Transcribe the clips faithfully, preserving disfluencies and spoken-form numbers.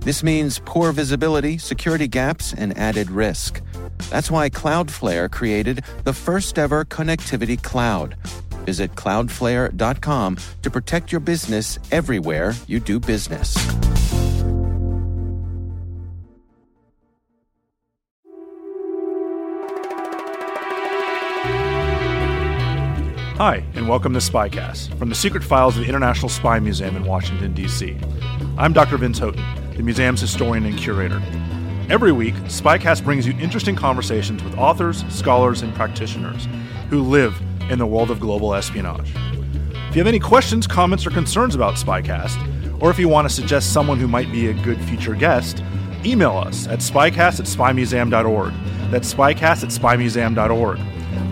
This means poor visibility, security gaps, and added risk. That's why Cloudflare created the first-ever connectivity cloud. Visit cloudflare dot com to protect your business everywhere you do business. Hi, and welcome to SpyCast, from the secret files of the International Spy Museum in Washington, D C I'm Doctor Vince Houghton, the museum's historian and curator. Every week, SpyCast brings you interesting conversations with authors, scholars, and practitioners who live in the world of global espionage. If you have any questions, comments, or concerns about SpyCast, or if you want to suggest someone who might be a good future guest, email us at spycast at spymuseum dot org. That's spycast at spymuseum dot org.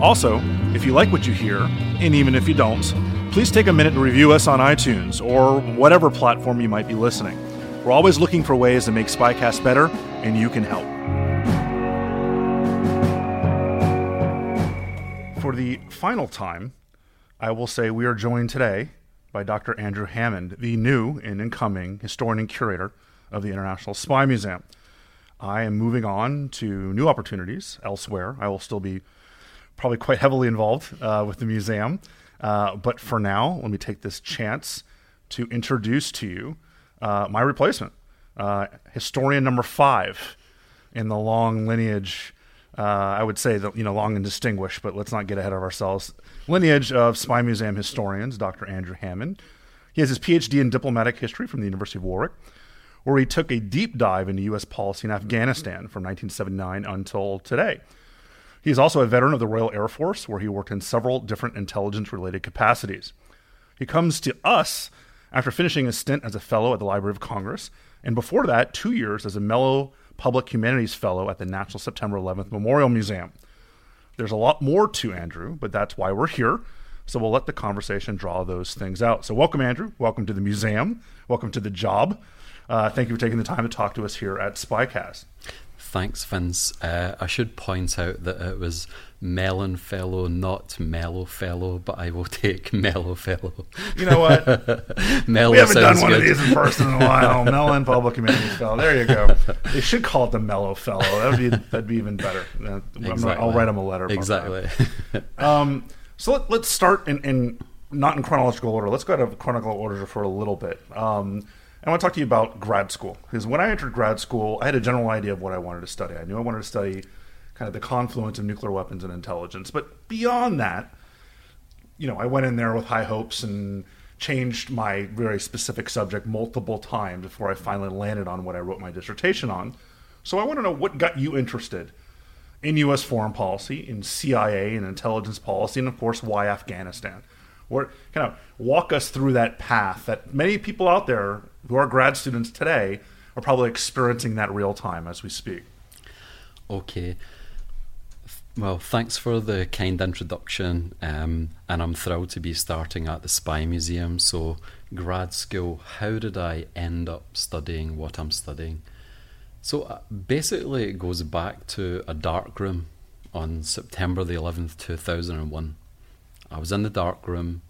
Also, if you like what you hear, and even if you don't, please take a minute and review us on iTunes or whatever platform you might be listening. We're always looking for ways to make SpyCast better, and you can help. For the final time, I will say we are joined today by Doctor Andrew Hammond, the new and incoming historian and curator of the International Spy Museum. I am moving on to new opportunities elsewhere. I will still be probably quite heavily involved uh, with the museum. Uh, but for now, let me take this chance to introduce to you uh, my replacement, uh, historian number five in the long lineage, uh, I would say, that, you know, long and distinguished, but let's not get ahead of ourselves, lineage of Spy Museum historians, Doctor Andrew Hammond. He has his P H D in diplomatic history from the University of Warwick, where he took a deep dive into U S policy in Afghanistan from nineteen seventy-nine until today. He's also a veteran of the Royal Air Force, where he worked in several different intelligence-related capacities. He comes to us after finishing a stint as a fellow at the Library of Congress, and before that, two years as a Mellon Public Humanities Fellow at the National September eleventh Memorial Museum. There's a lot more to Andrew, but that's why we're here, so we'll let the conversation draw those things out. So welcome, Andrew. Welcome to the museum. Welcome to the job. Uh, thank you for taking the time to talk to us here at SpyCast. Thanks, Vince. Uh, I should point out that it was Mellon Fellow, not Mellow Fellow, but I will take Mellow Fellow. You know what? Mellow we haven't done one good. Of these in person in a while. Mellon Public Humanities Fellow. There you go. They should call it the Mellow Fellow. That'd be that'd be even better. Uh, exactly. I'll write them a letter. Exactly. um, so let, let's start in, in not in chronological order. Let's go out of chronological order for a little bit. Um, I want to talk to you about grad school, because when I entered grad school, I had a general idea of what I wanted to study. I knew I wanted to study kind of the confluence of nuclear weapons and intelligence. But beyond that, you know, I went in there with high hopes and changed my very specific subject multiple times before I finally landed on what I wrote my dissertation on. So I want to know what got you interested in U S foreign policy, in C I A and intelligence policy, and of course, why Afghanistan? Or kind of walk us through that path that many people out there who are grad students today are probably experiencing that real time as we speak. Okay. Well, thanks for the kind introduction. Um, and I'm thrilled to be starting at the Spy Museum. So grad school, how did I end up studying what I'm studying? So basically it goes back to a dark room on September the eleventh, two thousand one. I was in the dark room.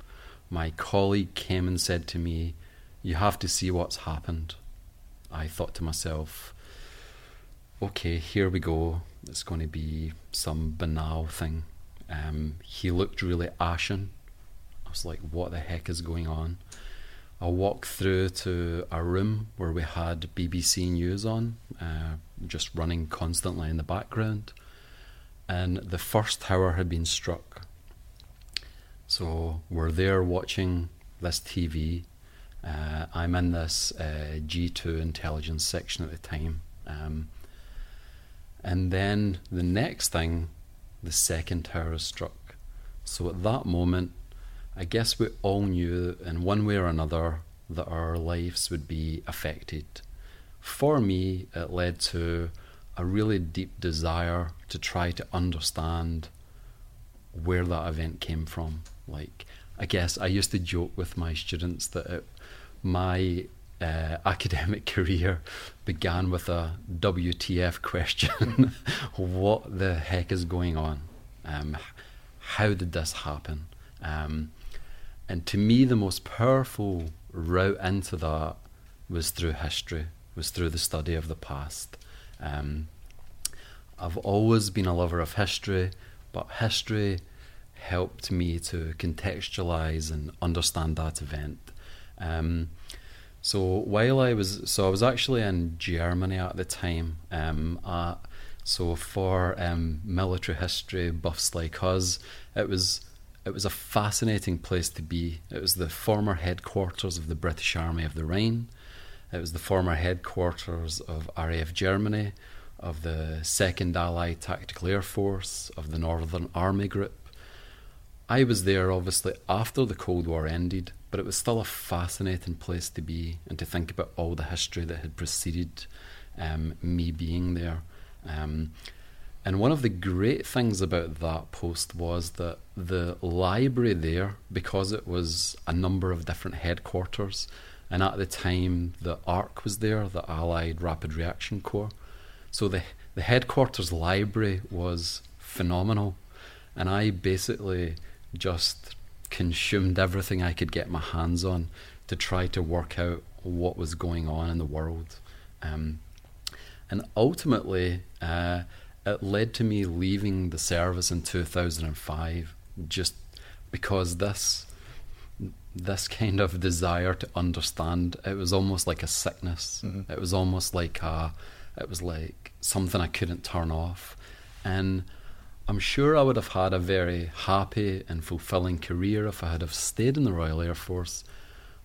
My colleague came and said to me, "You have to see what's happened." I thought to myself, okay, here we go. It's going to be some banal thing. Um, he looked really ashen. I was like, what the heck is going on? I walked through to a room where we had B B C News on, uh, just running constantly in the background. And the first tower had been struck. So we're there watching this T V. Uh, I'm in this uh, G two intelligence section at the time. Um, and then the next thing, the second tower is struck. So at that moment, I guess we all knew in one way or another that our lives would be affected. For me, it led to a really deep desire to try to understand where that event came from. Like, I guess I used to joke with my students that it, my uh, academic career began with a W T F question. What the heck is going on? Um, how did this happen? Um, and to me, the most powerful route into that was through history, was through the study of the past. Um, I've always been a lover of history, but history helped me to contextualize and understand that event. Um, so while I was, so I was actually in Germany at the time. Um, uh, so for um, military history buffs like us, it was it was a fascinating place to be. It was the former headquarters of the British Army of the Rhine. It was the former headquarters of R A F Germany, of the second Allied Tactical Air Force, of the Northern Army Group. I was there obviously after the Cold War ended, but it was still a fascinating place to be and to think about all the history that had preceded um, me being there. Um, and one of the great things about that post was that the library there, because it was a number of different headquarters, and at the time the A R C was there, the Allied Rapid Reaction Corps, so the the headquarters library was phenomenal, and I basically just consumed everything I could get my hands on to try to work out what was going on in the world. Um, and ultimately, uh, it led to me leaving the service in two thousand five, just because this this kind of desire to understand, it was almost like a sickness. Mm-hmm. It was almost like a, it was like something I couldn't turn off. And I'm sure I would have had a very happy and fulfilling career if I had have stayed in the Royal Air Force,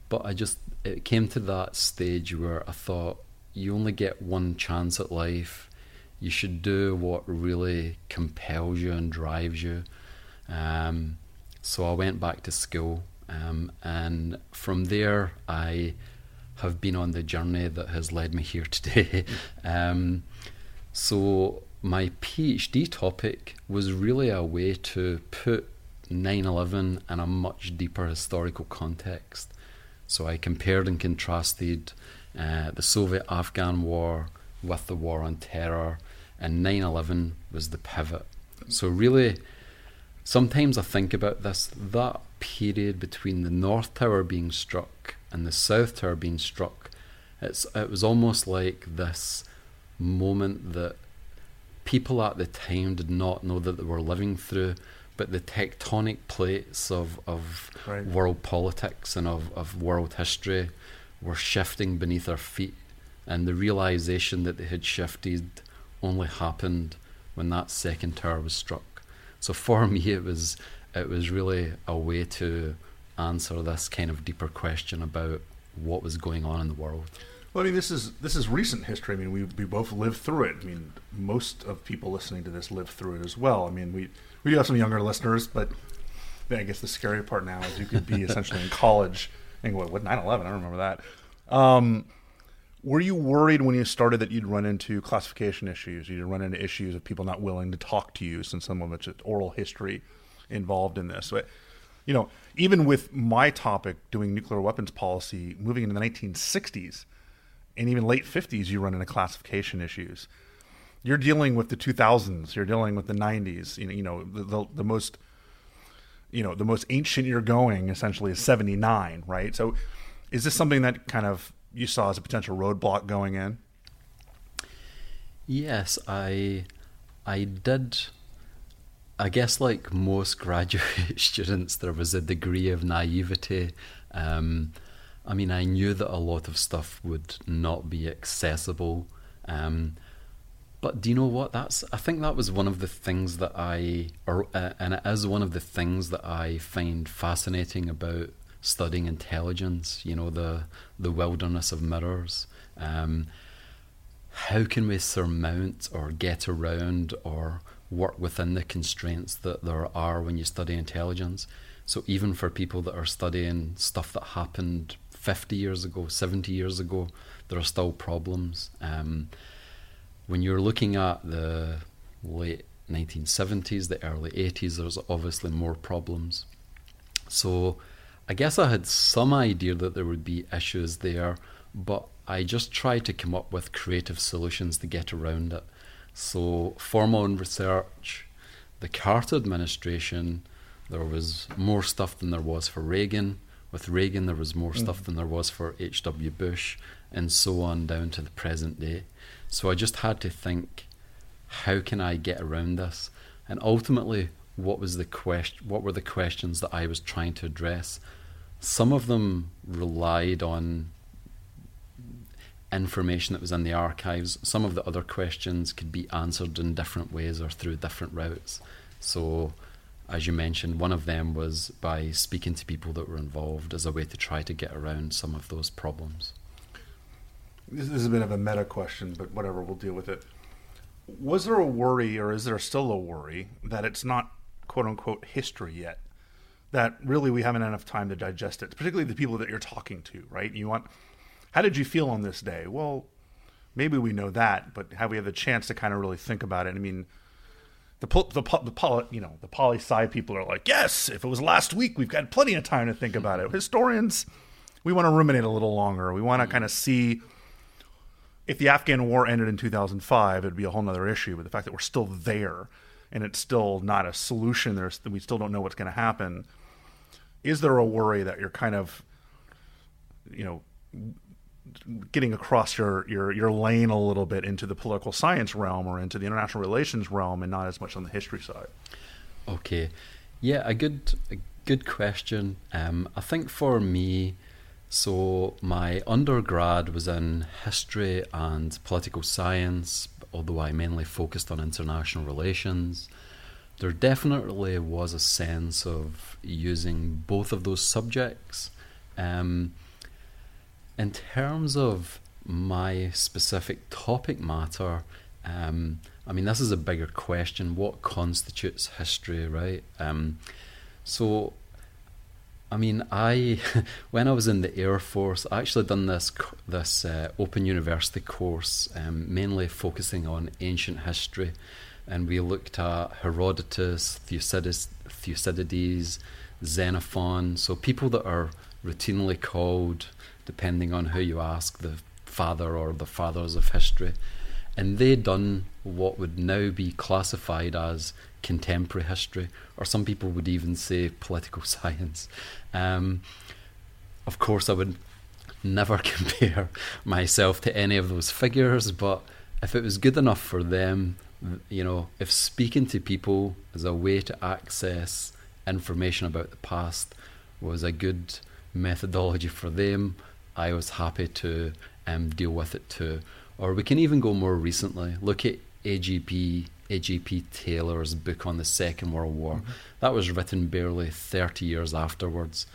but I just, it came to that stage where I thought, you only get one chance at life. You should do what really compels you and drives you. Um, so I went back to school, um, and from there I have been on the journey that has led me here today. um, so... My PhD topic was really a way to put nine eleven in a much deeper historical context. So I compared and contrasted uh, the Soviet-Afghan war with the war on terror, and nine eleven was the pivot. So really, sometimes I think about this, that period between the North Tower being struck and the South Tower being struck, it's, it was almost like this moment that people at the time did not know that they were living through, but the tectonic plates of, of right. world politics and of, of world history were shifting beneath our feet, and the realization that they had shifted only happened when that second tower was struck. So for me, it was it was really a way to answer this kind of deeper question about what was going on in the world. Well, I mean, this is this is recent history. I mean, we we both lived through it. I mean, most of people listening to this lived through it as well. I mean, we, we do have some younger listeners, but I guess the scary part now is you could be essentially in college and go, what, nine eleven? I remember that. Um, were you worried when you started that you'd run into classification issues? You'd run into issues of people not willing to talk to you, since some of it's oral history involved in this? But, you know, even with my topic, doing nuclear weapons policy, moving into the nineteen sixties, and even late fifties, you run into classification issues. You're dealing with the two thousands. You're dealing with the nineties. You know, you know the, the the most, you know, the most ancient you're going essentially is seventy-nine, right? So, is this something that kind of you saw as a potential roadblock going in? Yes, I, I did. I guess, like most graduate students, there was a degree of naivety. Um, I mean, I knew that a lot of stuff would not be accessible. Um, but do you know what? That's I think that was one of the things that I, or uh, and it is one of the things that I find fascinating about studying intelligence, you know, the the wilderness of mirrors. Um, how can we surmount or get around or work within the constraints that there are when you study intelligence? So even for people that are studying stuff that happened fifty years ago, seventy years ago, there are still problems. Um, When you're looking at the late nineteen seventies, the early eighties, there's obviously more problems. So I guess I had some idea that there would be issues there, but I just tried to come up with creative solutions to get around it. So formal research, the Carter administration, there was more stuff than there was for Reagan. With Reagan, there was more mm. stuff than there was for H W Bush, and so on down to the present day. So I just had to think, how can I get around this? And ultimately, what was the quest- What were the questions that I was trying to address? Some of them relied on information that was in the archives. Some of the other questions could be answered in different ways or through different routes. So, as you mentioned, one of them was by speaking to people that were involved as a way to try to get around some of those problems. This is a bit of a meta question, but whatever, we'll deal with it. Was there a worry, or is there still a worry, that it's not quote-unquote history yet? That really we haven't had enough time to digest it, particularly the people that you're talking to, right? You want, how did you feel on this day? Well, maybe we know that, but have we had the chance to kind of really think about it? I mean, the the the poly, you know, the poli-sci people are like, yes, if it was last week, we've got plenty of time to think about it. Historians, we want to ruminate a little longer. We want to kind of see if the Afghan war ended in two thousand five, it'd be a whole other issue. But the fact that we're still there and it's still not a solution, there's, we still don't know what's going to happen. Is there a worry that you're kind of, you know, getting across your, your, your lane a little bit into the political science realm or into the international relations realm and not as much on the history side? Okay. Yeah, a good, a good question. Um, I think for me, so my undergrad was in history and political science, although I mainly focused on international relations. There definitely was a sense of using both of those subjects. Um, in terms of my specific topic matter, um, I mean, this is a bigger question. What constitutes history, right? Um, so... I mean, I when I was in the Air Force, I actually done this this uh, open university course, um, mainly focusing on ancient history, and we looked at Herodotus, Thucydides, Thucydides, Xenophon. So people that are routinely called, depending on who you ask, the father or the fathers of history, and they done what would now be classified as contemporary history, or some people would even say political science. Um, of course, I would never compare myself to any of those figures, but if it was good enough for them, you know, if speaking to people as a way to access information about the past was a good methodology for them, I was happy to um, deal with it too. Or we can even go more recently. Look at A G P, A G P Taylor's book on the Second World War. Mm-hmm. That was written barely thirty years afterwards.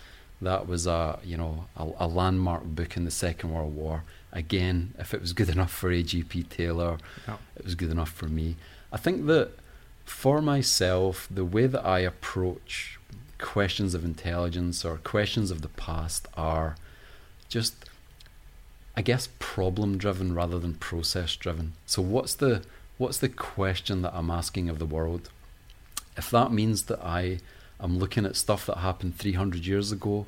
That was a, you know, a, a landmark book in the Second World War. Again, if it was good enough for A G P Taylor, yeah. It was good enough for me. I think that for myself, the way that I approach questions of intelligence or questions of the past are just, I guess, problem-driven rather than process-driven. So what's the what's the question that I'm asking of the world? If that means that I am looking at stuff that happened three hundred years ago,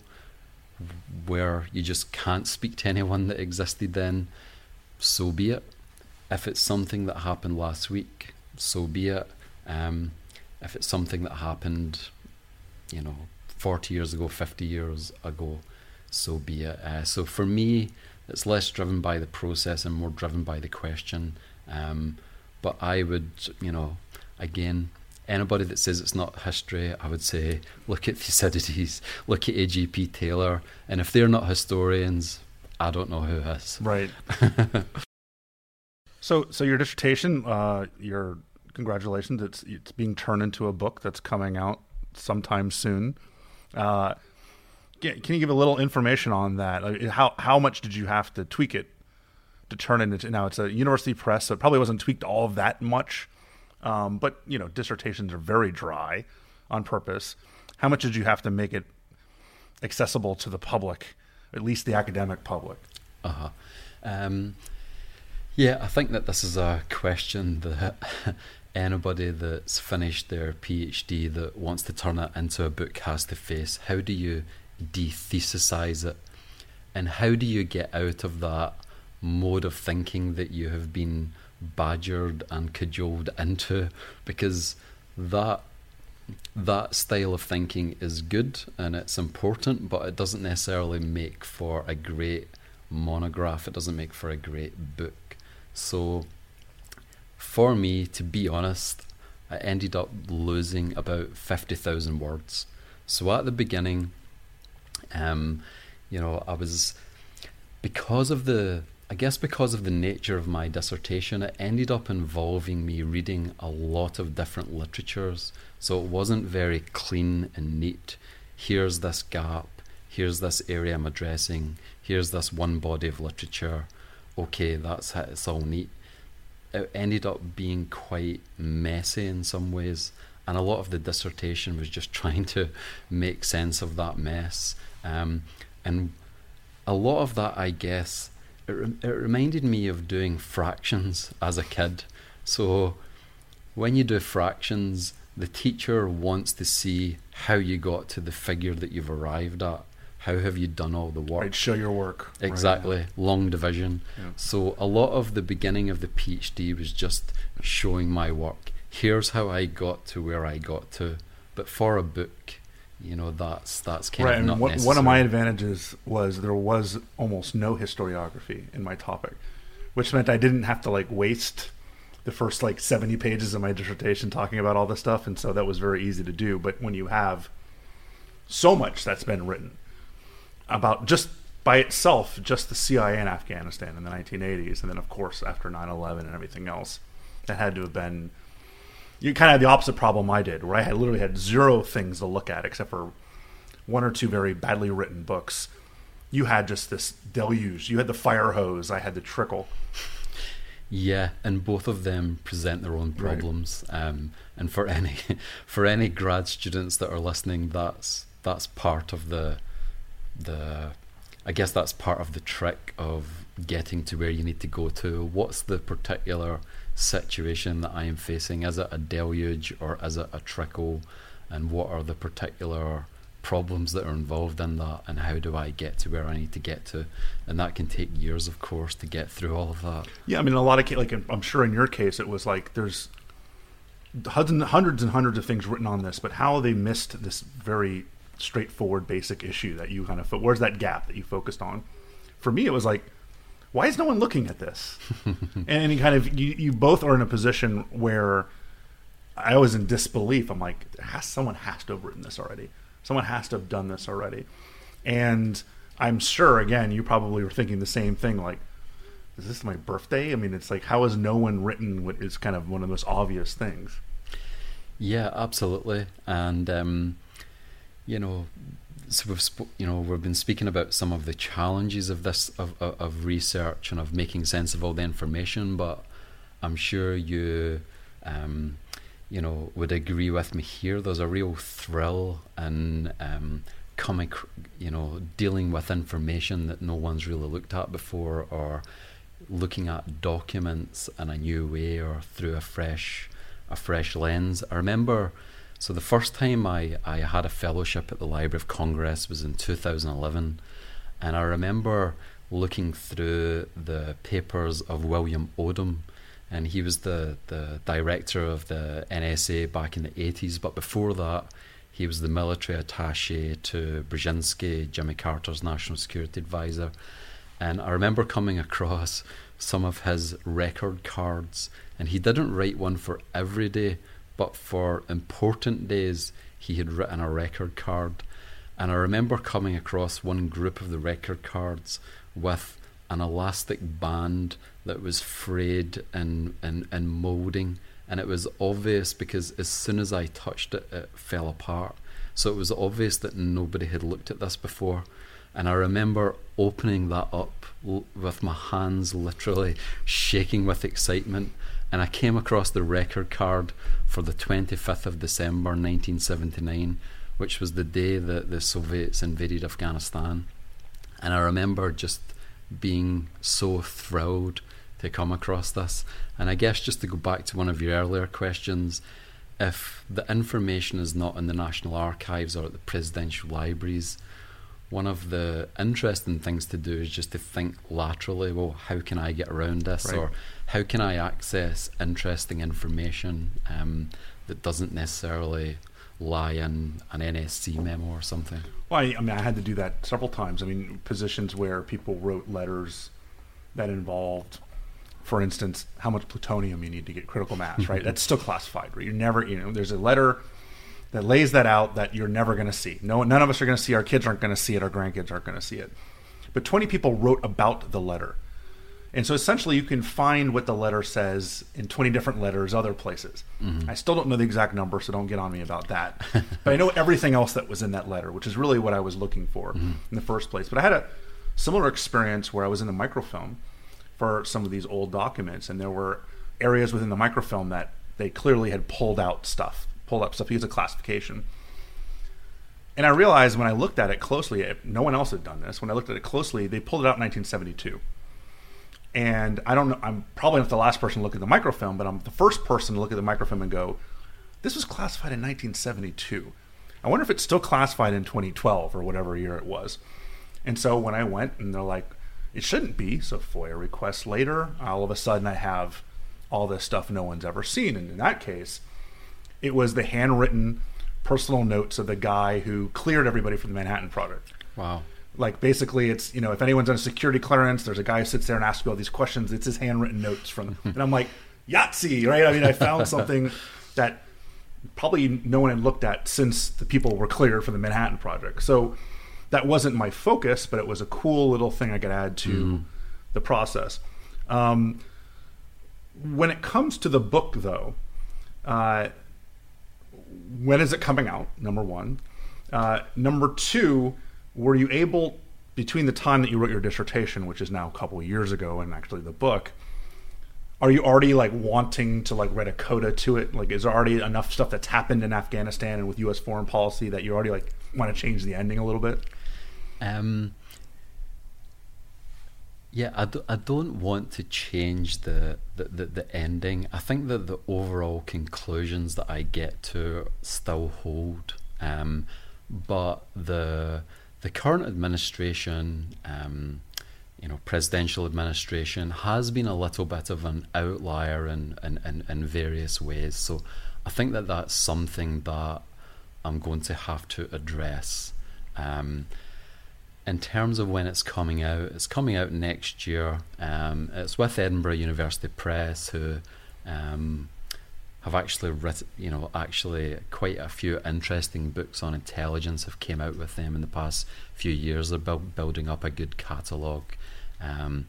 where you just can't speak to anyone that existed then, so be it. If it's something that happened last week, so be it. Um, if it's something that happened, you know, forty years ago, fifty years ago, so be it. Uh, so for me, it's less driven by the process and more driven by the question. Um, but I would, you know, again, anybody that says it's not history, I would say, look at Thucydides, look at A G P Taylor. And if they're not historians, I don't know who is. Right. so so your dissertation, uh, your congratulations, it's, it's being turned into a book that's coming out sometime soon. Uh Can you give a little information on that? Like how how much did you have to tweak it to turn it into? Now it's a university press, so it probably wasn't tweaked all that much. Um, but you know, dissertations are very dry on purpose. How much did you have to make it accessible to the public, at least the academic public? Uh huh. Um, Yeah, I think that this is a question that anybody that's finished their PhD that wants to turn it into a book has to face. How do you de-thesisize it? And how do you get out of that mode of thinking that you have been badgered and cajoled into? Because that that style of thinking is good and it's important, but it doesn't necessarily make for a great monograph. It doesn't make for a great book. So for me, to be honest, I ended up losing about fifty thousand words. So at the beginning, um, you know, I was, because of the, I guess because of the nature of my dissertation, it ended up involving me reading a lot of different literatures. So it wasn't very clean and neat. Here's this gap, here's this area I'm addressing, here's this one body of literature. Okay, that's it, it's all neat. It ended up being quite messy in some ways, and a lot of the dissertation was just trying to make sense of that mess. Um, and a lot of that, I guess, it, re- it reminded me of doing fractions as a kid. So when you do fractions, the teacher wants to see how you got to the figure that you've arrived at. How have you done all the work? Right, show your work. Exactly, right. Long division. Yeah. So a lot of the beginning of the PhD was just showing my work. Here's how I got to where I got to. But for a book, you know, that's that's kind right, of not and what, necessary. One of my advantages was there was almost no historiography in my topic, which meant I didn't have to like waste the first like seventy pages of my dissertation talking about all this stuff, and so that was very easy to do. But when you have so much that's been written about just by itself, just the C I A in Afghanistan in the nineteen eighties, and then of course after nine eleven and everything else, that had to have been, you kind of had the opposite problem I did, where I had literally had zero things to look at except for one or two very badly written books. You had just this deluge. You had the fire hose, I had the trickle. Yeah, and both of them present their own problems. Right. Um, and for any for any grad students that are listening, that's that's part of the the I guess that's part of the trick of getting to where you need to go to. What's the particular situation that I am facing? Is it a deluge or is it a trickle? And what are the particular problems that are involved in that, and how do I get to where I need to get to? And that can take years, of course, to get through all of that. Yeah, I mean, a lot of, like, I'm sure in your case it was like there's hundreds and hundreds of things written on this, but how they missed this very straightforward basic issue that you kind of, where's that gap that you focused on? For me, it was like, why is no one looking at this? And you kind of, you, you both are in a position where I was in disbelief. I'm like, has, someone has to have written this already. Someone has to have done this already. And I'm sure, again, you probably were thinking the same thing, like, is this my birthday? I mean, it's like, how has no one written what is kind of one of the most obvious things? Yeah, absolutely. And, um, you know, so we've, sp- you know, we've been speaking about some of the challenges of this, of, of, of research and of making sense of all the information, but I'm sure you... Um, you know, would agree with me here. There's a real thrill in um, coming, you know, dealing with information that no one's really looked at before, or looking at documents in a new way or through a fresh, a fresh lens. I remember, so the first time I, I had a fellowship at the Library of Congress was in two thousand eleven, and I remember looking through the papers of William Odom. And he was the, the director of the N S A back in the eighties. But before that, he was the military attaché to Brzezinski, Jimmy Carter's national security advisor. And I remember coming across some of his record cards. And he didn't write one for every day, but for important days, he had written a record card. And I remember coming across one group of the record cards with an elastic band that was frayed and, and, and moulding, and it was obvious because as soon as I touched it, it fell apart. So it was obvious that nobody had looked at this before. And I remember opening that up l- with my hands literally shaking with excitement, and I came across the record card for the twenty-fifth of December nineteen seventy-nine, which was the day that the Soviets invaded Afghanistan. And I remember just being so thrilled to come across this. And I guess just to go back to one of your earlier questions, if the information is not in the National Archives or at the presidential libraries, one of the interesting things to do is just to think laterally, well, how can I get around this? Right. Or how can I access interesting information um, that doesn't necessarily lie in an N S C memo or something? Well, I, I mean, I had to do that several times. I mean, positions where people wrote letters that involved, for instance, how much plutonium you need to get critical mass, right? That's still classified. Right? You're never, you know, there's a letter that lays that out that you're never going to see. No, none of us are going to see. Our kids aren't going to see it. Our grandkids aren't going to see it. But twenty people wrote about the letter. And so essentially you can find what the letter says in twenty different letters other places. Mm-hmm. I still don't know the exact number, so don't get on me about that. But I know everything else that was in that letter, which is really what I was looking for mm-hmm. in the first place. But I had a similar experience where I was in a microfilm for some of these old documents, and there were areas within the microfilm that they clearly had pulled out stuff. Pull up stuff because of classification. And I realized when I looked at it closely, no one else had done this. When I looked at it closely, they pulled it out in nineteen seventy-two. And I don't know, I'm probably not the last person to look at the microfilm, but I'm the first person to look at the microfilm and go, this was classified in nineteen seventy-two. I wonder if it's still classified in twenty twelve or whatever year it was. And so when I went and they're like, it shouldn't be, so FOIA requests later, all of a sudden I have all this stuff no one's ever seen. And in that case, it was the handwritten personal notes of the guy who cleared everybody from the Manhattan Project. Wow. Like, basically, it's, you know, if anyone's on a security clearance, there's a guy who sits there and asks you all these questions. It's his handwritten notes from, and I'm like, Yahtzee, right? I mean, I found something that probably no one had looked at since the people were cleared from the Manhattan Project. So that wasn't my focus, but it was a cool little thing I could add to mm. the process. Um, when it comes to the book, though, uh, when is it coming out? Number one. Uh, number two, were you able, between the time that you wrote your dissertation, which is now a couple of years ago, and actually the book, are you already like wanting to like write a coda to it? Like, is there already enough stuff that's happened in Afghanistan and with U S foreign policy that you already like want to change the ending a little bit? Um. Yeah, I, do, I don't want to change the, the, the, the ending. I think that the overall conclusions that I get to still hold. Um, but the the current administration, um, you know, presidential administration, has been a little bit of an outlier in, in, in, in various ways. So I think that that's something that I'm going to have to address. Um In terms of when it's coming out, it's coming out next year. Um, it's with Edinburgh University Press, who um, have actually written, you know, actually quite a few interesting books on intelligence have came out with them in the past few years. They're build, building up a good catalogue, um,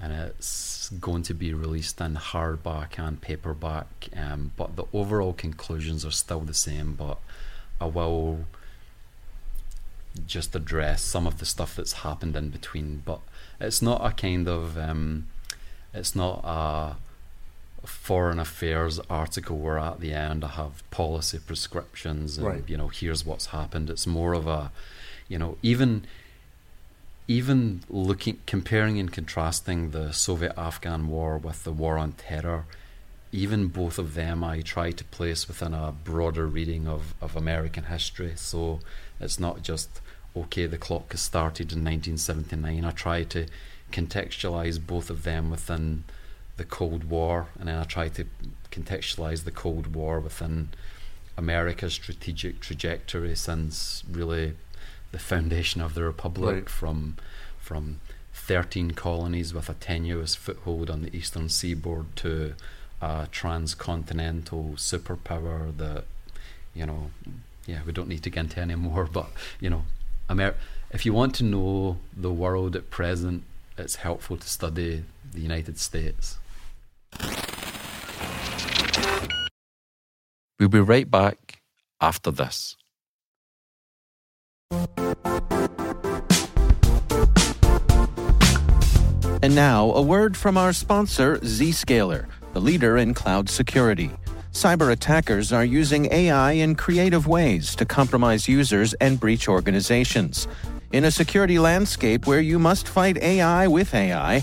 and it's going to be released in hardback and paperback. Um, but the overall conclusions are still the same. But I will just address some of the stuff that's happened in between, but it's not a kind of um it's not a foreign affairs article where at the end I have policy prescriptions and right. you know, here's what's happened. It's more of a, you know, even even looking comparing and contrasting the Soviet-Afghan war with the war on terror, even both of them I try to place within a broader reading of, of American history. So it's not just, okay, the clock has started in nineteen seventy-nine. I try to contextualize both of them within the Cold War, and then I try to contextualize the Cold War within America's strategic trajectory since really the foundation of the Republic, right. from from thirteen colonies with a tenuous foothold on the eastern seaboard to a transcontinental superpower that, you know, yeah, we don't need to get into any more, but, you know, Amer- if you want to know the world at present, it's helpful to study the United States. We'll be right back after this. And now, a word from our sponsor, Zscaler, the leader in cloud security. Cyber attackers are using A I in creative ways to compromise users and breach organizations. In a security landscape where you must fight A I with A I,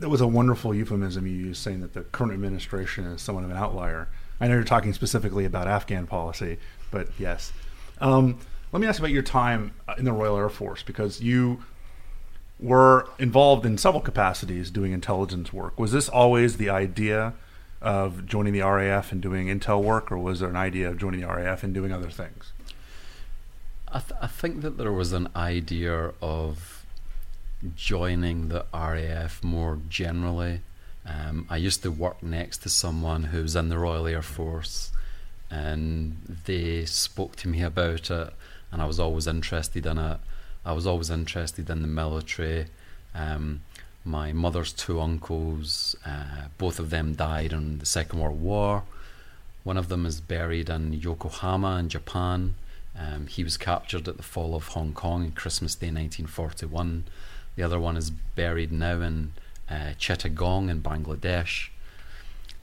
That was a wonderful euphemism you used, saying that the current administration is somewhat of an outlier. I know you're talking specifically about Afghan policy, but yes. Um, let me ask you about your time in the Royal Air Force, because you were involved in several capacities doing intelligence work. Was this always the idea of joining the R A F and doing intel work, or was there an idea of joining the R A F and doing other things? I, th- I think that there was an idea of joining the R A F more generally. Um, I used to work next to someone who was in the Royal Air Force, and they spoke to me about it, and I was always interested in it. I was always interested in the military. Um, my mother's two uncles, uh, both of them died in the Second World War. One of them is buried in Yokohama in Japan. Um, he was captured at the fall of Hong Kong on Christmas Day nineteen forty-one. The other one is buried now in uh, Chittagong in Bangladesh.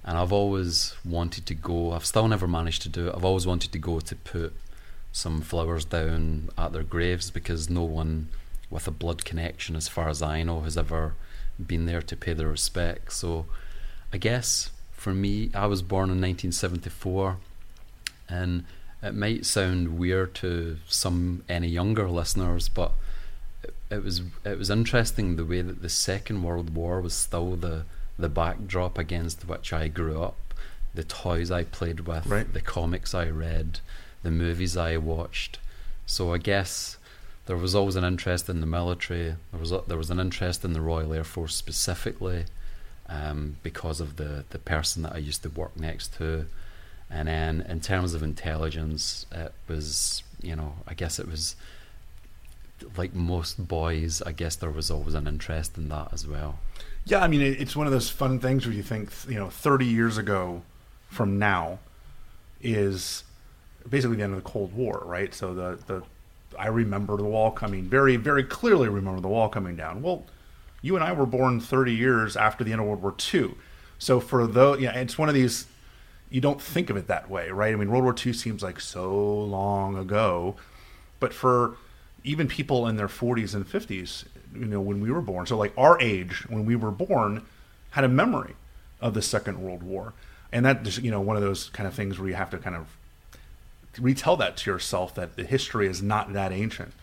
And I've always wanted to go. I've still never managed to do it. I've always wanted to go to put some flowers down at their graves, because no one with a blood connection, as far as I know, has ever been there to pay their respects. So I guess for me, I was born in nineteen seventy-four, and it might sound weird to some any younger listeners, but it, it was it was interesting the way that the Second World War was still the the backdrop against which I grew up. The toys I played with, right. The comics I read, the movies I watched. So I guess there was always an interest in the military. There was a, there was an interest in the Royal Air Force specifically, um, because of the, the person that I used to work next to. And then in terms of intelligence, it was, you know, I guess it was like most boys, I guess there was always an interest in that as well. Yeah, I mean, it's one of those fun things where you think, you know, thirty years ago from now is basically the end of the Cold War, right? So the, the I remember the wall coming, very, very clearly remember the wall coming down. Well, you and I were born thirty years after the end of World War Two. So for those, yeah, it's one of these, you don't think of it that way, right? I mean, World War Two seems like so long ago, but for even people in their forties and fifties, you know, when we were born, so like our age, when we were born, had a memory of the Second World War. And that, you know, one of those kind of things where you have to kind of retell that to yourself, that the history is not that ancient.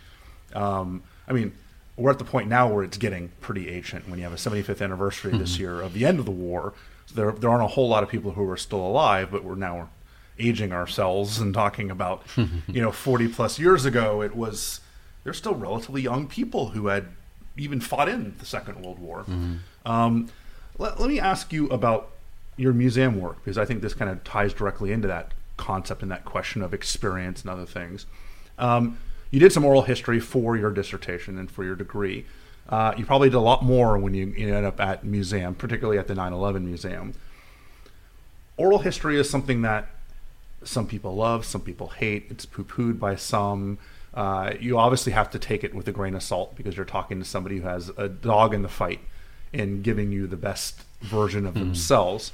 Um, I mean, we're at the point now where it's getting pretty ancient when you have a seventy-fifth anniversary mm-hmm. this year of the end of the war. So there, there aren't a whole lot of people who are still alive, but we're now aging ourselves and talking about, you know, forty plus years ago, it was, there's still relatively young people who had even fought in the Second World War. Mm-hmm. Um, let, let me ask you about your museum work, because I think this kind of ties directly into that concept and that question of experience and other things. Um, you did some oral history for your dissertation and for your degree. Uh, you probably did a lot more when you, you ended up at museum, particularly at the nine eleven museum. Oral history is something that some people love, some people hate. It's poo-pooed by some. Uh, you obviously have to take it with a grain of salt, because you're talking to somebody who has a dog in the fight and giving you the best version of mm. themselves.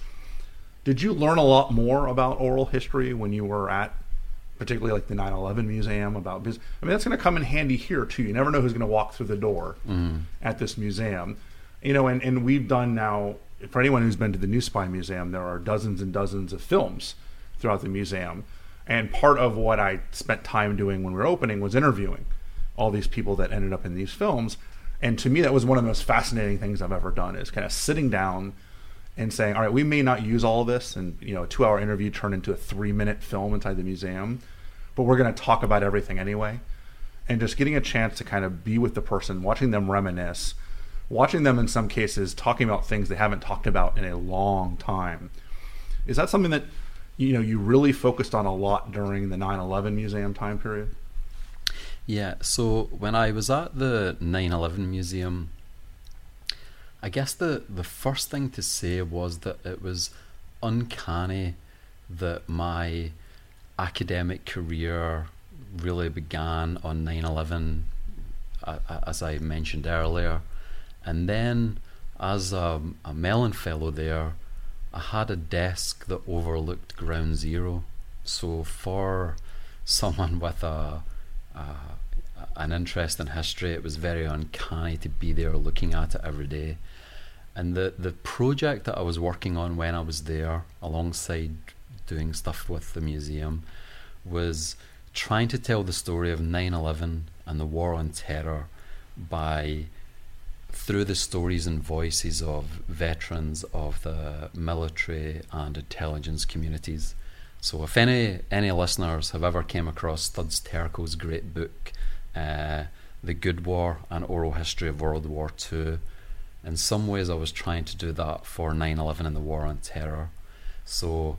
Did you learn a lot more about oral history when you were at, particularly like the nine eleven museum? About business? I mean, that's going to come in handy here too. You never know who's going to walk through the door mm. at this museum. You know, and, and we've done now, for anyone who's been to the New Spy Museum, there are dozens and dozens of films throughout the museum. And part of what I spent time doing when we were opening was interviewing all these people that ended up in these films. And to me, that was one of the most fascinating things I've ever done, is kind of sitting down and saying, all right, we may not use all of this, and, you know, a two-hour interview turned into a three-minute film inside the museum, but we're going to talk about everything anyway. And just getting a chance to kind of be with the person, watching them reminisce, watching them in some cases talking about things they haven't talked about in a long time. Is that something that, you know, you really focused on a lot during the nine eleven museum time period? Yeah, so when I was at the nine eleven Museum, I guess the, the first thing to say was that it was uncanny that my academic career really began on nine eleven, as I mentioned earlier. And then as a, a Mellon fellow there, I had a desk that overlooked Ground Zero. So for someone with a, a an interest in history, it was very uncanny to be there looking at it every day. And the, the project that I was working on when I was there, alongside doing stuff with the museum, was trying to tell the story of nine eleven and the War on Terror by through the stories and voices of veterans of the military and intelligence communities. So if any any listeners have ever came across Studs Terkel's great book, uh, The Good War, An Oral History of World War Two, in some ways I was trying to do that for nine eleven and the War on Terror. So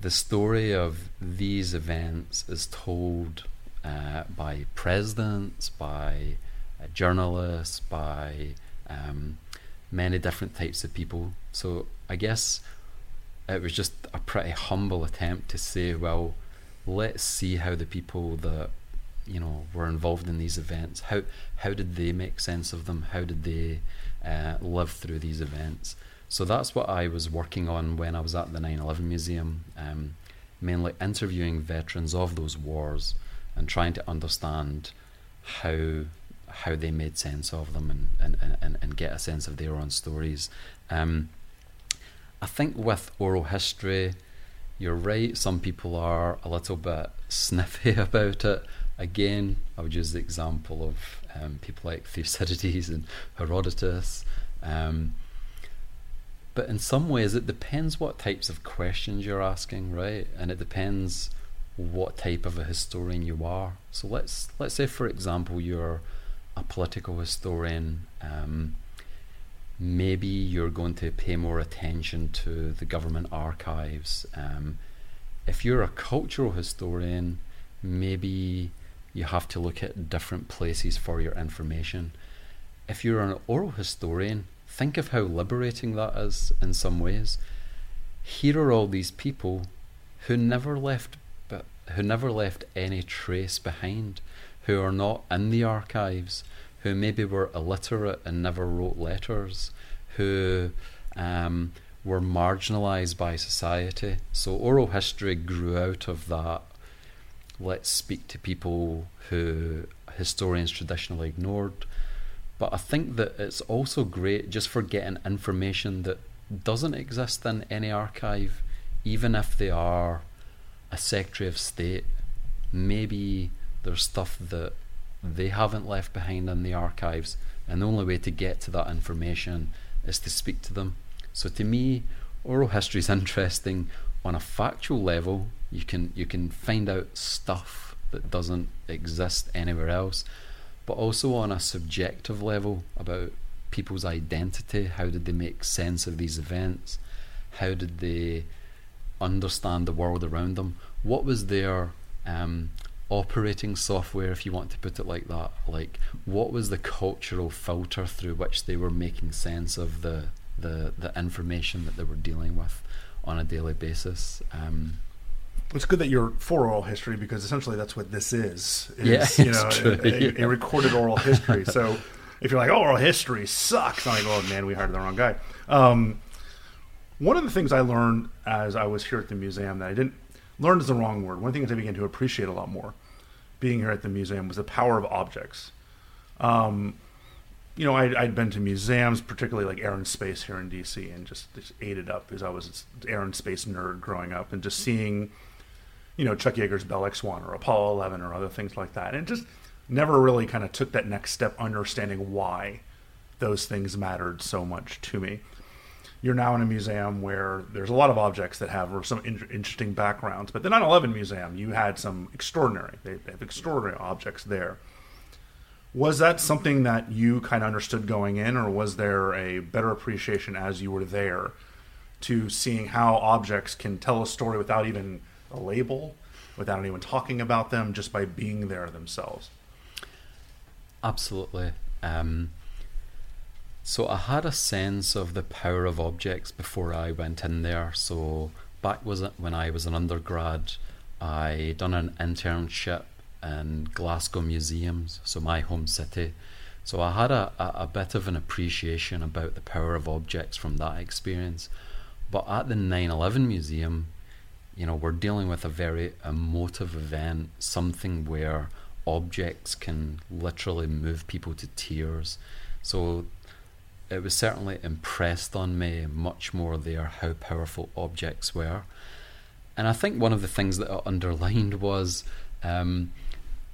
the story of these events is told uh, by presidents, by uh, journalists, by um, many different types of people. So I guess it was just a pretty humble attempt to say, well, let's see how the people that, you know, were involved in these events, how how did they make sense of them? How did they uh, live through these events? So that's what I was working on when I was at the nine eleven Museum, um, mainly interviewing veterans of those wars and trying to understand how how they made sense of them and, and, and, and get a sense of their own stories. Um, I think with oral history, you're right, some people are a little bit sniffy about it. Again, I would use the example of um, people like Thucydides and Herodotus. Um, But in some ways, it depends what types of questions you're asking, right? And it depends what type of a historian you are. So let's let's say, for example, you're a political historian. Um, maybe you're going to pay more attention to the government archives. Um, if you're a cultural historian, maybe you have to look at different places for your information. If you're an oral historian, think of how liberating that is in some ways. Here are all these people who never left, but who never left any trace behind, who are not in the archives, who maybe were illiterate and never wrote letters, who um, were marginalised by society. So oral history grew out of that. Let's speak to people who historians traditionally ignored. But I think that it's also great just for getting information that doesn't exist in any archive, even if they are a Secretary of State. Maybe there's stuff that they haven't left behind in the archives, and the only way to get to that information is to speak to them. So to me, oral history is interesting on a factual level. You can you can find out stuff that doesn't exist anywhere else, but also on a subjective level about people's identity. How did they make sense of these events? How did they understand the world around them? What was their um, operating software, if you want to put it like that? Like, what was the cultural filter through which they were making sense of the the, the information that they were dealing with on a daily basis? Um, It's good that you're for oral history, because essentially that's what this is. is yeah, you know, true, a, yeah. a recorded oral history. So if you're like, oh, oral history sucks, I'm like, oh, man, we hired the wrong guy. Um, one of the things I learned as I was here at the museum that I didn't learn is the wrong word. One thing that I began to appreciate a lot more being here at the museum was the power of objects. Um, you know, I'd, I'd been to museums, particularly like Air and Space here in D C, and just, just ate it up because I was an Air and Space nerd growing up, and just seeing, you know, Chuck Yeager's Bell X one or Apollo eleven or other things like that. And just never really kind of took that next step understanding why those things mattered so much to me. You're now in a museum where there's a lot of objects that have some in- interesting backgrounds. But the nine eleven museum, you had some extraordinary, they have extraordinary objects there. Was that something that you kind of understood going in, or was there a better appreciation as you were there to seeing how objects can tell a story without even a label, without anyone talking about them, just by being there themselves? Absolutely. Um, so I had a sense of the power of objects before I went in there. So back was it when I was an undergrad, I done an internship in Glasgow museums, so my home city. So I had a, a, a bit of an appreciation about the power of objects from that experience. But at the nine eleven museum, you know, we're dealing with a very emotive event, something where objects can literally move people to tears. So it was certainly impressed on me much more there how powerful objects were. And I think one of the things that it underlined was, um,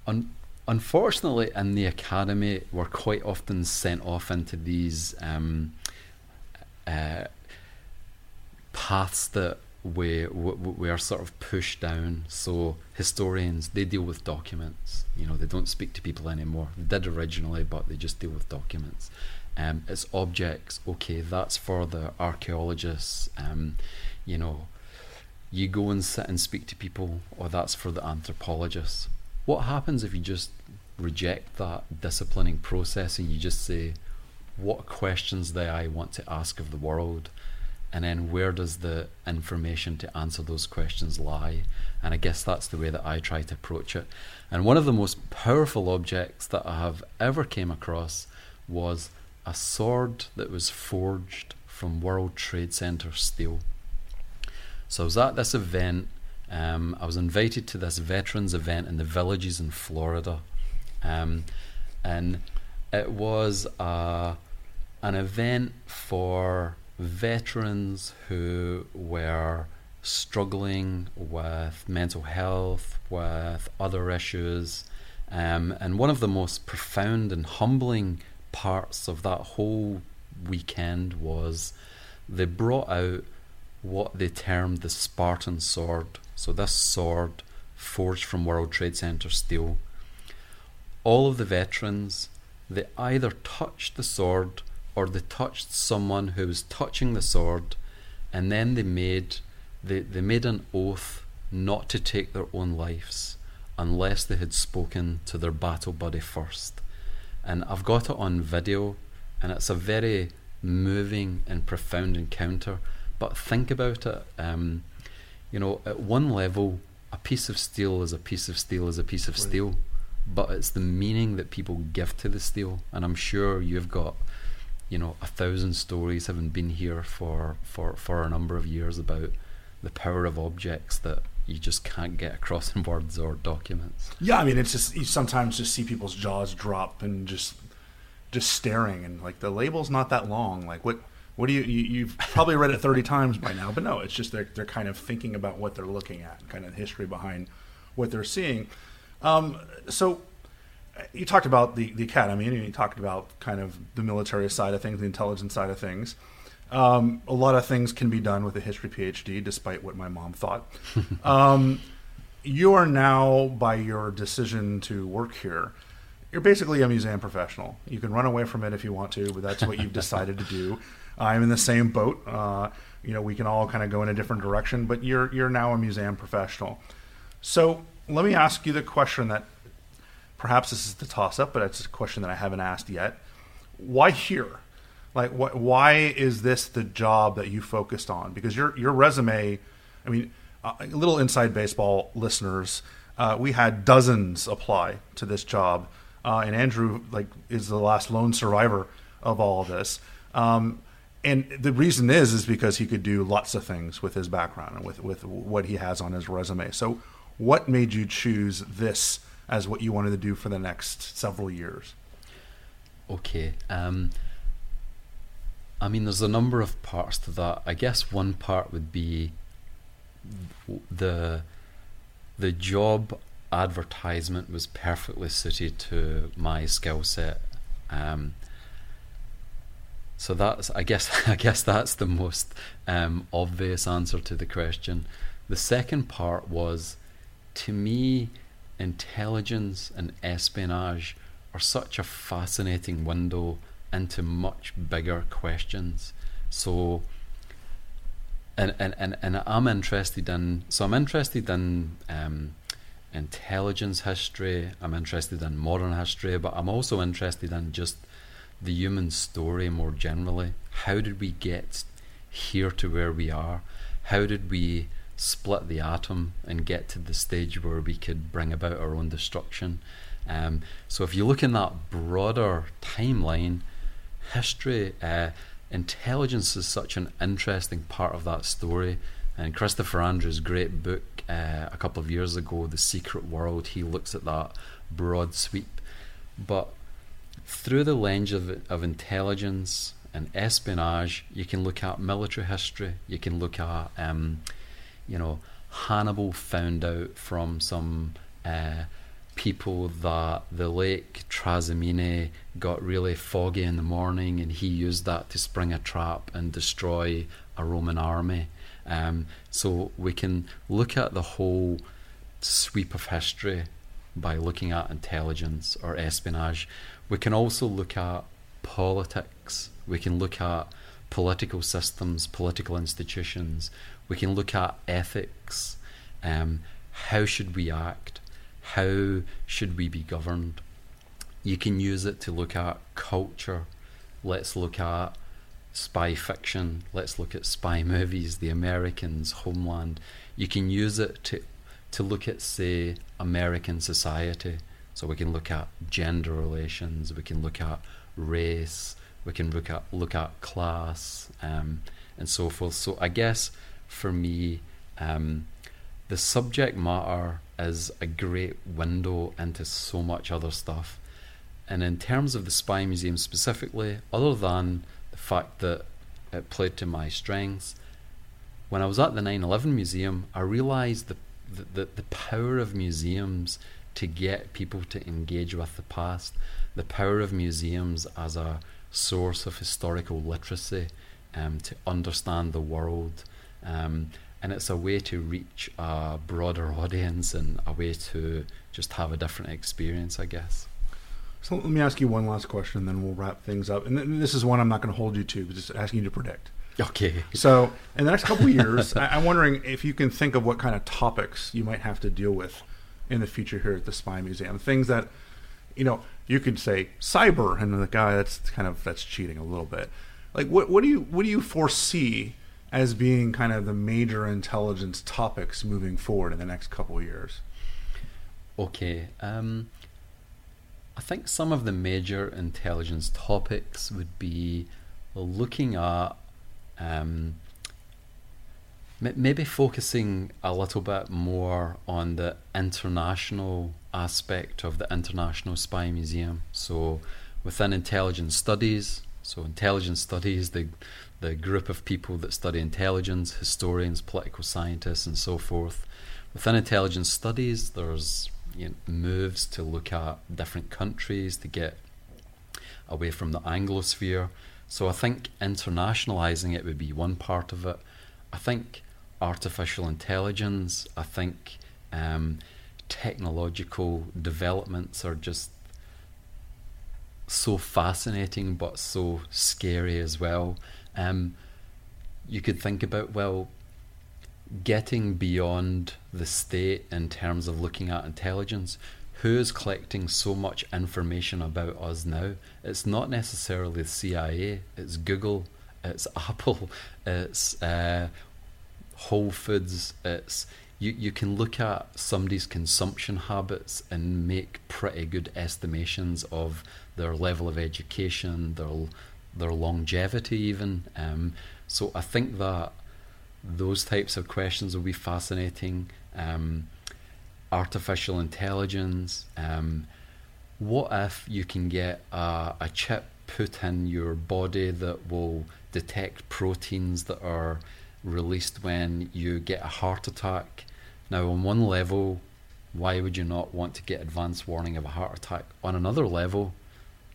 un- unfortunately in the academy, we're quite often sent off into these um, uh, paths that we, we we are sort of pushed down. So historians, they deal with documents. You know, they don't speak to people anymore. They did originally, but they just deal with documents. Um, it's objects. Okay, that's for the archaeologists. Um, you know, you go and sit and speak to people, or that's for the anthropologists. What happens if you just reject that disciplining process and you just say, what questions do I want to ask of the world? And then where does the information to answer those questions lie? And I guess that's the way that I try to approach it. And one of the most powerful objects that I have ever came across was a sword that was forged from World Trade Center steel. So I was at this event, um, I was invited to this veterans event in the Villages in Florida. Um, and it was uh, an event for veterans who were struggling with mental health, with other issues. Um, and one of the most profound and humbling parts of that whole weekend was they brought out what they termed the Spartan sword. So this sword forged from World Trade Center steel. All of the veterans, they either touched the sword or they touched someone who was touching the sword, and then they made they, they made an oath not to take their own lives unless they had spoken to their battle buddy first. And I've got it on video, and it's a very moving and profound encounter. But think about it, um, you know, at one level, a piece of steel is a piece of steel is a piece of steel, but it's the meaning that people give to the steel. And I'm sure you've got, you know, a thousand stories, having been here for, for, for a number of years, about the power of objects that you just can't get across in words or documents. Yeah, I mean, it's just, you sometimes just see people's jaws drop and just just staring, and like, the label's not that long. Like, what what do you, you you've probably read it thirty times by now, but no, it's just they're they're kind of thinking about what they're looking at, kind of the history behind what they're seeing. Um, so. You talked about the, the academy, and you talked about kind of the military side of things, the intelligence side of things. Um, a lot of things can be done with a history PhD, despite what my mom thought. um, you are now, by your decision to work here, you're basically a museum professional. You can run away from it if you want to, but that's what you've decided to do. I'm in the same boat. Uh, you know, we can all kind of go in a different direction, but you're you're now a museum professional. So let me ask you the question that, perhaps this is the toss-up, but it's a question that I haven't asked yet. Why here? Like, wh- why is this the job that you focused on? Because your your resume, I mean, uh, little inside baseball listeners, uh, we had dozens apply to this job, uh, and Andrew like is the last lone survivor of all of this. Um, and the reason is is because he could do lots of things with his background and with with what he has on his resume. So, what made you choose this as what you wanted to do for the next several years? Okay. Um, I mean, there's a number of parts to that. I guess one part would be the the job advertisement was perfectly suited to my skill set. Um, so that's, I guess, I guess that's the most um, obvious answer to the question. The second part was, to me, intelligence and espionage are such a fascinating window into much bigger questions. So, and and, and, and I'm interested in, so I'm interested in um, intelligence history, I'm interested in modern history, but I'm also interested in just the human story more generally. How did we get here to where we are? How did we split the atom and get to the stage where we could bring about our own destruction? Um, so if you look in that broader timeline, history, uh, intelligence is such an interesting part of that story. And Christopher Andrew's great book uh, a couple of years ago, The Secret World, he looks at that broad sweep. But through the lens of, of intelligence and espionage, you can look at military history, you can look at, um, you know, Hannibal found out from some uh, people that the lake Trasimene got really foggy in the morning, and he used that to spring a trap and destroy a Roman army. Um, so we can look at the whole sweep of history by looking at intelligence or espionage. We can also look at politics. We can look at political systems, political institutions. We can look at ethics. Um, how should we act? How should we be governed? You can use it to look at culture. Let's look at spy fiction. Let's look at spy movies, The Americans, Homeland. You can use it to to look at, say, American society. So we can look at gender relations, we can look at race, we can look at look at class, um, and so forth. So I guess for me, um, the subject matter is a great window into so much other stuff. And in terms of the Spy Museum specifically, other than the fact that it played to my strengths, when I was at the nine eleven Museum, I realised the, the, the power of museums to get people to engage with the past, the power of museums as a source of historical literacy, um, to understand the world, um, and it's a way to reach a broader audience and a way to just have a different experience, I guess. So let me ask you one last question, and then we'll wrap things up. And th- this is one I'm not going to hold you to, but just asking you to predict. Okay. So in the next couple of years, I- I'm wondering if you can think of what kind of topics you might have to deal with in the future here at the Spy Museum. Things that, you know, you could say cyber, and the guy, that's kind of, that's cheating a little bit. Like, what what do you what do you foresee as being kind of the major intelligence topics moving forward in the next couple of years? Okay. Um, I think some of the major intelligence topics would be looking at, um, maybe focusing a little bit more on the international aspect of the International Spy Museum. So within intelligence studies, so intelligence studies, the the group of people that study intelligence, historians, political scientists, and so forth. Within intelligence studies, there's, you know, moves to look at different countries to get away from the Anglosphere. So I think internationalizing it would be one part of it. I think artificial intelligence, I think um, technological developments are just so fascinating but so scary as well. Um, you could think about, well, getting beyond the state in terms of looking at intelligence. Who's collecting so much information about us now? It's not necessarily the C I A, it's Google, it's Apple, it's uh, Whole Foods. It's you, you can look at somebody's consumption habits and make pretty good estimations of their level of education, their their longevity even. Um, so I think that those types of questions will be fascinating. Um, artificial intelligence. Um, what if you can get a, a chip put in your body that will detect proteins that are released when you get a heart attack? Now, on one level, why would you not want to get advance warning of a heart attack? On another level,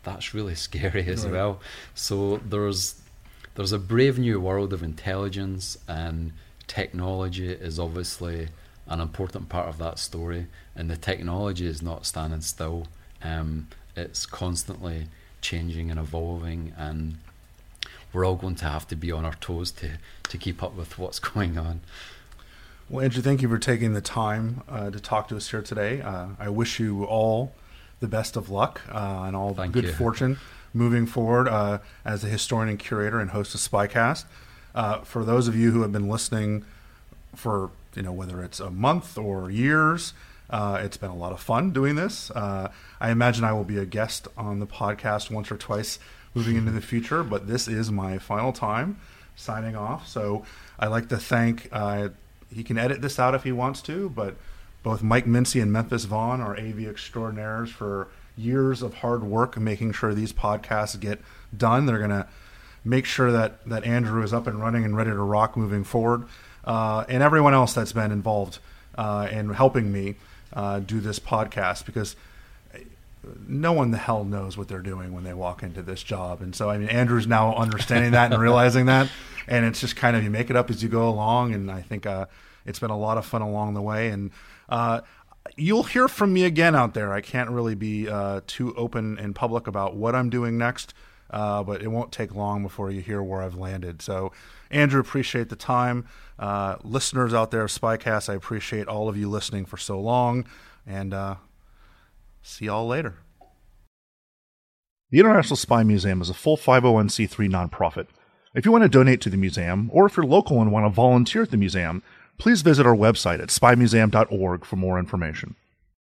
that's really scary as well. So there's there's a brave new world of intelligence, and technology is obviously an important part of that story, and the technology is not standing still. Um, it's constantly changing and evolving, and we're all going to have to be on our toes to to keep up with what's going on. Well, Andrew, thank you for taking the time uh, to talk to us here today. Uh, I wish you all the best of luck uh, and all thank good you. fortune moving forward uh, as a historian and curator and host of SpyCast. Uh, for those of you who have been listening for, you know, whether it's a month or years, uh, it's been a lot of fun doing this. Uh, I imagine I will be a guest on the podcast once or twice moving into the future, but this is my final time signing off. So I'd like to thank... Uh, He can edit this out if he wants to, but both Mike Mincy and Memphis Vaughn are A V extraordinaires for years of hard work making sure these podcasts get done. They're going to make sure that, that Andrew is up and running and ready to rock moving forward. Uh, and everyone else that's been involved uh, in helping me uh, do this podcast, because no one the hell knows what they're doing when they walk into this job. And so, I mean, Andrew's now understanding that and realizing that. And it's just kind of, you make it up as you go along. And I think uh, it's been a lot of fun along the way. And uh, you'll hear from me again out there. I can't really be uh, too open and public about what I'm doing next, uh, but it won't take long before you hear where I've landed. So, Andrew, appreciate the time. Uh, listeners out there of SpyCast, I appreciate all of you listening for so long. And uh, see y'all later. The International Spy Museum is a full five oh one c three nonprofit. If you want to donate to the museum, or if you're local and want to volunteer at the museum, please visit our website at spy museum dot org for more information.